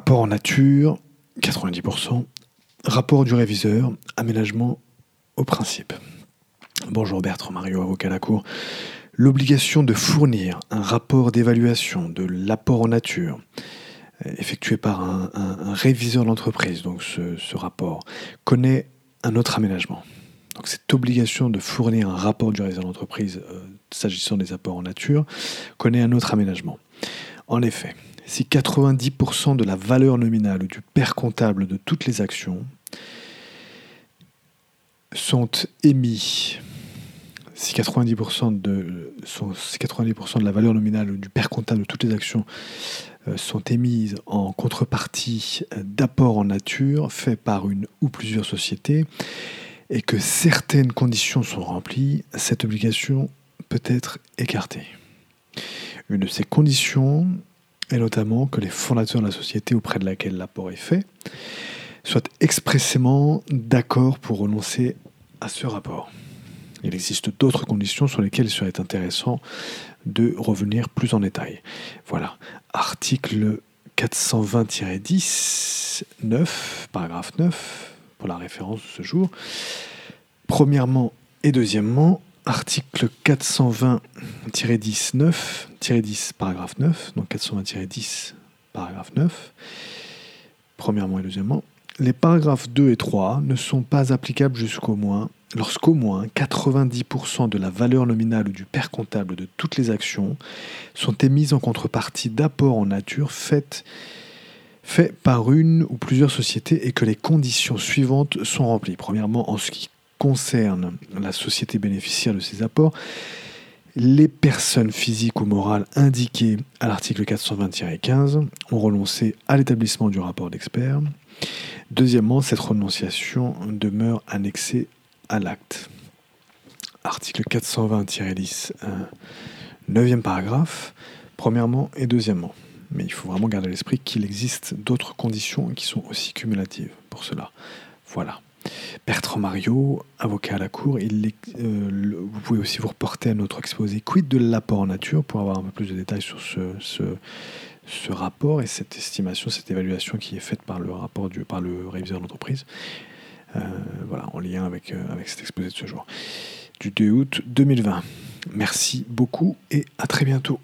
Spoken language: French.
apport nature, 90%, rapport du réviseur, aménagement au principe. Bonjour Bertrand Mario, avocat à la Cour. L'obligation de fournir un rapport d'évaluation de l'apport en nature effectué par un réviseur de l'entreprise, donc ce rapport, connaît un autre aménagement. Donc cette obligation de fournir un rapport du réviseur de l'entreprise s'agissant des apports en nature connaît un autre aménagement. En effet, si 90% de la valeur nominale ou du père comptable de toutes les actions si 90% de la valeur nominale ou du père comptable de toutes les actions sont émises en contrepartie d'apports en nature faits par une ou plusieurs sociétés et que certaines conditions sont remplies, cette obligation peut être écartée. Une de ces conditions est notamment que les fondateurs de la société auprès de laquelle l'apport est fait soient expressément d'accord pour renoncer à ce rapport. Il existe d'autres conditions sur lesquelles il serait intéressant de revenir plus en détail. Voilà, article 420-10, paragraphe 9, pour la référence de ce jour. Premièrement et deuxièmement, article 420-10, paragraphe 9, donc 420-10, paragraphe 9, premièrement et deuxièmement, les paragraphes 2 et 3 ne sont pas applicables lorsqu'au moins 90% de la valeur nominale ou du père comptable de toutes les actions sont émises en contrepartie d'apports en nature faits par une ou plusieurs sociétés et que les conditions suivantes sont remplies. Premièrement, en ce qui concerne la société bénéficiaire de ces apports, les personnes physiques ou morales indiquées à l'article 420-15 ont renoncé à l'établissement du rapport d'expert. Deuxièmement, cette renonciation demeure annexée à l'acte. Article 420-10, 9e paragraphe, premièrement et deuxièmement. Mais il faut vraiment garder à l'esprit qu'il existe d'autres conditions qui sont aussi cumulatives pour cela. Voilà. Bertrand Mario, avocat à la Cour, vous pouvez aussi vous reporter à notre exposé Quid de l'apport en nature pour avoir un peu plus de détails sur ce rapport et cette estimation, cette évaluation qui est faite par le réviseur de l'entreprise. Voilà, en lien avec cet exposé de ce jour du 2 août 2020. Merci beaucoup et à très bientôt.